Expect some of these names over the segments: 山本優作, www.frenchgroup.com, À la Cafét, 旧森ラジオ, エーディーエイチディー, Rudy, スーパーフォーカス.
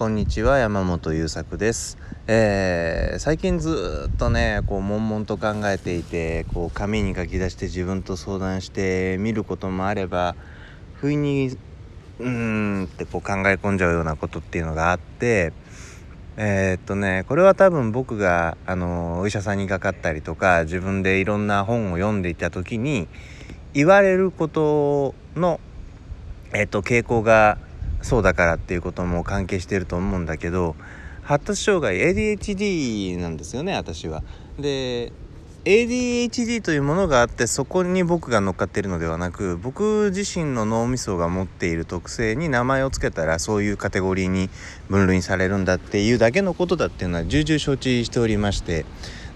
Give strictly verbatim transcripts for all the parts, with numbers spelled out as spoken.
こんにちは、山本優作です。えー、最近ずっとねこう悶々と考えていて、こう紙に書き出して自分と相談してみることもあれば、不意にうーんってこう考え込んじゃうようなことっていうのがあって、えー、っとねこれは多分僕があのお医者さんにかかったりとか、自分でいろんな本を読んでいた時に言われることの、えー、っと傾向がそうだからっていうことも関係してると思うんだけど、発達障害 エーディーエイチディー なんですよね、私は。で エーディーエイチディー というものがあって、そこに僕が乗っかっているのではなく、僕自身の脳みそが持っている特性に名前をつけたらそういうカテゴリーに分類されるんだっていうだけのことだっていうのは重々承知しておりまして、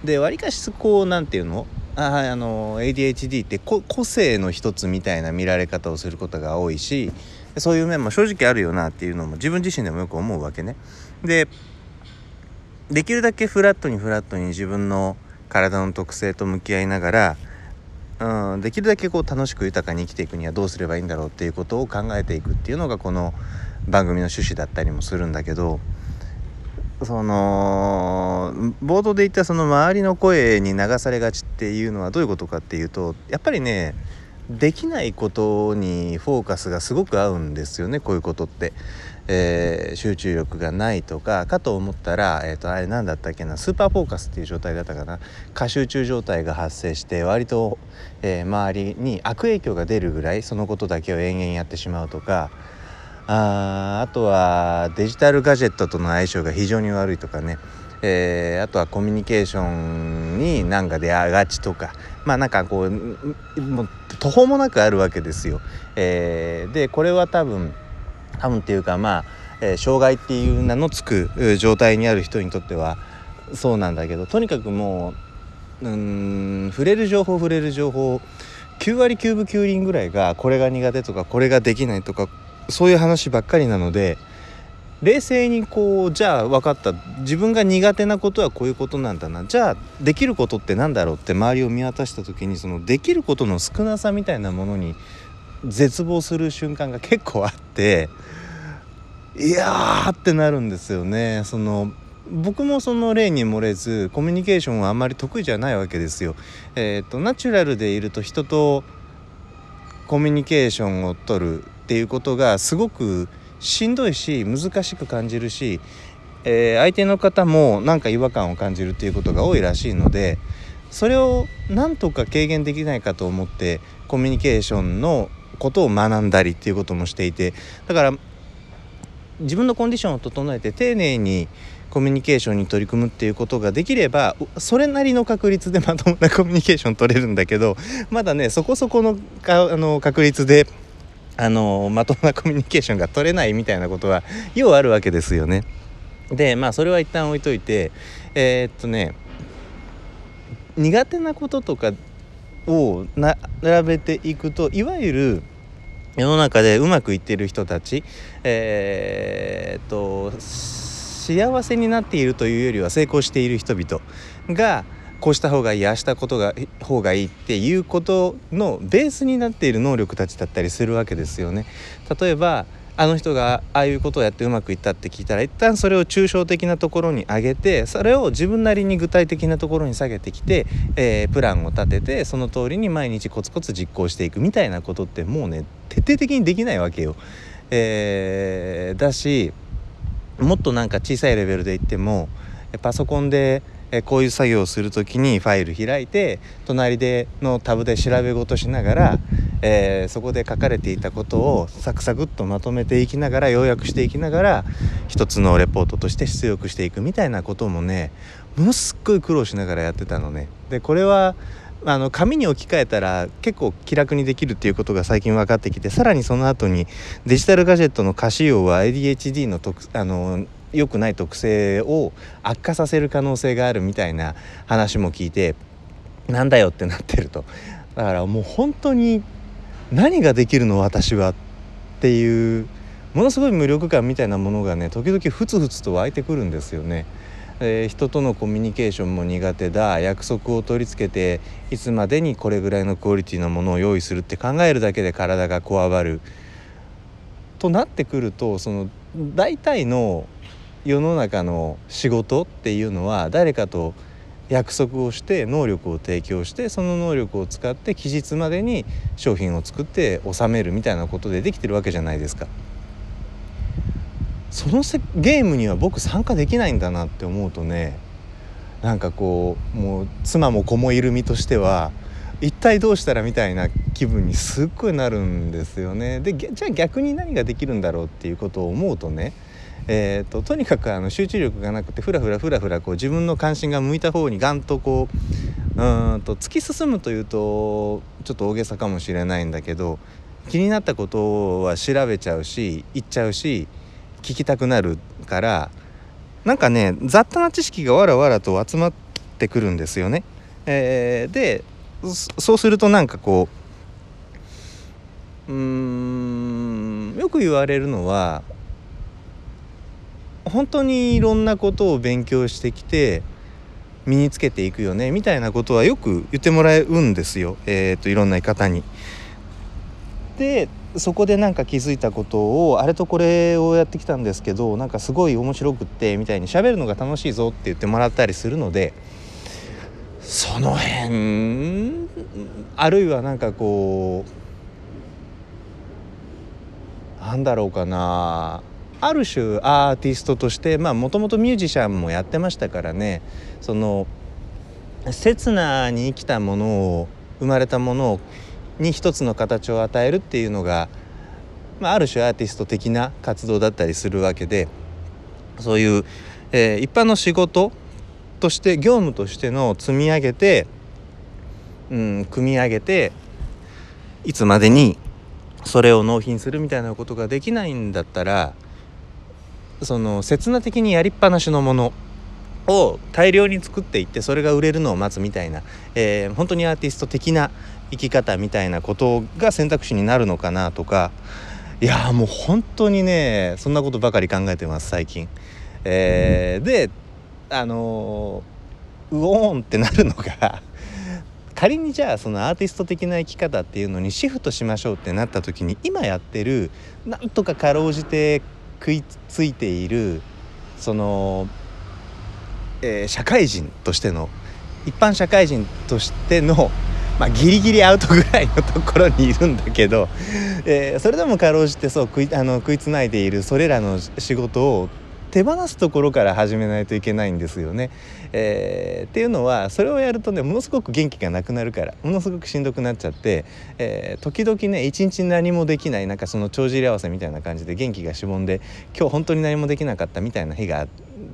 でわりかしこうなんていうのああの エーディーエイチディー って個性の一つみたいな見られ方をすることが多いし、そういう面も正直あるよなっていうのも自分自身でもよく思うわけね。で、できるだけフラットにフラットに自分の体の特性と向き合いながら、うん、できるだけこう楽しく豊かに生きていくにはどうすればいいんだろうっていうことを考えていくっていうのがこの番組の趣旨だったりもするんだけど、その冒頭で言ったその周りの声に流されがちっていうのはどういうことかっていうと、やっぱりねできないことにフォーカスがすごく合うんですよね、こういうことって。えー、集中力がないとかかと思ったら、えーと、あれなんだったっけな、スーパーフォーカスっていう状態だったかな、過集中状態が発生して、割と、えー、周りに悪影響が出るぐらいそのことだけを延々やってしまうとか、あー、あとはデジタルガジェットとの相性が非常に悪いとかね、えー、あとはコミュニケーションに何か出会いがちとか、まあなんかこう、もう途方もなくあるわけですよ。えー、でこれは多分多分っていうかまあ、えー、障害っていう名のつく状態にある人にとってはそうなんだけど、とにかくもう、うーん、触れる情報触れる情報きゅうわりきゅうぶきゅうりんぐらいがこれが苦手とかこれができないとかそういう話ばっかりなので、冷静にこうじゃあ分かった、自分が苦手なことはこういうことなんだな、じゃあできることってなんだろうって周りを見渡した時に、そのできることの少なさみたいなものに絶望する瞬間が結構あって、いやーってなるんですよね。その僕もその例に漏れずコミュニケーションはあんまり得意じゃないわけですよ。えーと、ナチュラルでいると人とコミュニケーションを取るっていうことがすごくしんどいし難しく感じるし、えー、相手の方もなんか違和感を感じるっていうことが多いらしいので、それをなんとか軽減できないかと思ってコミュニケーションのことを学んだりっていうこともしていて、だから自分のコンディションを整えて丁寧にコミュニケーションに取り組むっていうことができれば、それなりの確率でまともなコミュニケーション取れるんだけど、まだねそこそこのかあの確率であのまともなコミュニケーションが取れないみたいなことはようあるわけですよね。でまあそれは一旦置いといて、えー、っとね苦手なこととかを並べていくと、いわゆる世の中でうまくいってる人たち、えー、っと幸せになっているというよりは成功している人々がこうした方がいい、ああしたことが方がいいっていうことのベースになっている能力たちだったりするわけですよね。例えばあの人がああいうことをやってうまくいったって聞いたら、一旦それを抽象的なところに上げて、それを自分なりに具体的なところに下げてきて、えー、プランを立ててその通りに毎日コツコツ実行していくみたいなことってもうね徹底的にできないわけよ。えー、だしもっとなんか小さいレベルで言っても、パソコンでこういう作業をするときにファイル開いて隣でのタブで調べ事しながら、えー、そこで書かれていたことをサクサクっとまとめていきながら、要約していきながら一つのレポートとして出力していくみたいなこともね、ものすっごい苦労しながらやってたのね。でこれはあの紙に置き換えたら結構気楽にできるっていうことが最近分かってきて、さらにその後にデジタルガジェットの過使用は エーディーエイチディー の特あの良くない特性を悪化させる可能性があるみたいな話も聞いて、なんだよってなってると。だからもう本当に何ができるの私はっていうものすごい無力感みたいなものがね時々ふつふつと湧いてくるんですよね。えー、人とのコミュニケーションも苦手だ、約束を取り付けていつまでにこれぐらいのクオリティのものを用意するって考えるだけで体がこわばるとなってくると、その大体の世の中の仕事っていうのは誰かと約束をして能力を提供して、その能力を使って期日までに商品を作って納めるみたいなことでできてるわけじゃないですか。そのせゲームには僕参加できないんだなって思うとね、なんかこうもう妻も子もいる身としては一体どうしたらみたいな気分にすっごいなるんですよね。でじゃあ逆に何ができるんだろうっていうことを思うとね、えー、と, とにかくあの集中力がなくてふらふらふらふらこう自分の関心が向いた方にガンとこう、うーんと突き進むというとちょっと大げさかもしれないんだけど、気になったことは調べちゃうし言っちゃうし聞きたくなるから、なんかね雑多な知識がわらわらと集まってくるんですよね。えー、でそうするとなんかこう、うーんよく言われるのは、本当にいろんなことを勉強してきて身につけていくよねみたいなことはよく言ってもらうんですよ、えー、といろんな方に。でそこでなんか気づいたことをあれとこれをやってきたんですけど、なんかすごい面白くってみたいに喋るのが楽しいぞって言ってもらったりするので、その辺あるいはなんかこうなんだろうかな、ある種アーティストとしてまあもともとミュージシャンもやってましたからね、その刹那に生きたものを生まれたものに一つの形を与えるっていうのが、まあ、ある種アーティスト的な活動だったりするわけで、そういう、えー、一般の仕事として業務としての積み上げて、うん、組み上げていつまでにそれを納品するみたいなことができないんだったら、その刹那的にやりっぱなしのものを大量に作っていってそれが売れるのを待つみたいな、えー、本当にアーティスト的な生き方みたいなことが選択肢になるのかなとか、いやもう本当にねそんなことばかり考えてます最近。えー、であのー、うおーんってなるのが仮にじゃあそのアーティスト的な生き方っていうのにシフトしましょうってなった時に、今やってるなんとかかろうじて食いついているその、えー、社会人としての一般社会人としての、まあ、ギリギリアウトぐらいのところにいるんだけど、えー、それでもかろうじてそう食い、あの、食いつないでいるそれらの仕事を手放すところから始めないといけないんですよね。えー、っていうのはそれをやるとねものすごく元気がなくなるからものすごくしんどくなっちゃって、えー、時々ね一日何もできない、なんかその帳尻合わせみたいな感じで元気がしぼんで今日本当に何もできなかったみたいな日が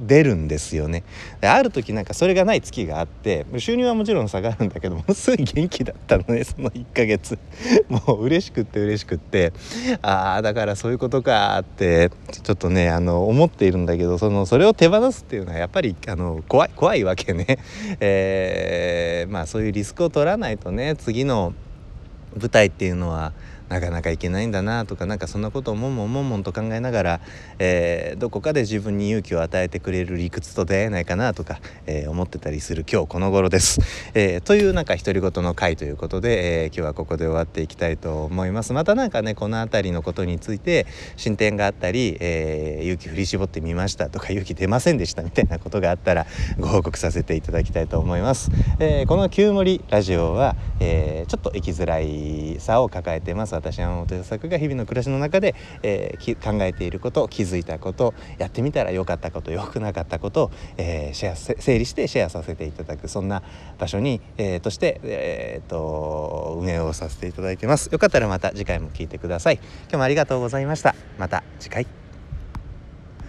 出るんですよね。である時なんかそれがない月があって、収入はもちろん下がるんだけどもすごい元気だったのね、そのいっかげつもう嬉しくって嬉しくって、ああだからそういうことかってちょっとねあの思っているんだけど、そのそれを手放すっていうのはやっぱりあの怖い怖いわけね。えー、まあそういうリスクを取らないとね次の舞台っていうのはなかなかいけないんだなとか、なんかそんなことをもんもんもんもんと考えながら、えー、どこかで自分に勇気を与えてくれる理屈と出会えないかなとか、えー、思ってたりする今日この頃です、えー、というなんか独り言の回ということで、えー、今日はここで終わっていきたいと思います。またなんかねこの辺りのことについて進展があったり、えー、勇気振り絞ってみましたとか勇気出ませんでしたみたいなことがあったらご報告させていただきたいと思います。えー、この旧森ラジオは、えー、ちょっと生きづらいさを抱えてます私山本優作が日々の暮らしの中で、えー、考えていること、気づいたこと、やってみたら良かったこと、良くなかったことを、えー、シェア整理してシェアさせていただく、そんな場所に、えー、として、えー、と運営をさせていただいてます。よかったらまた次回も聞いてください。今日もありがとうございました。また次回。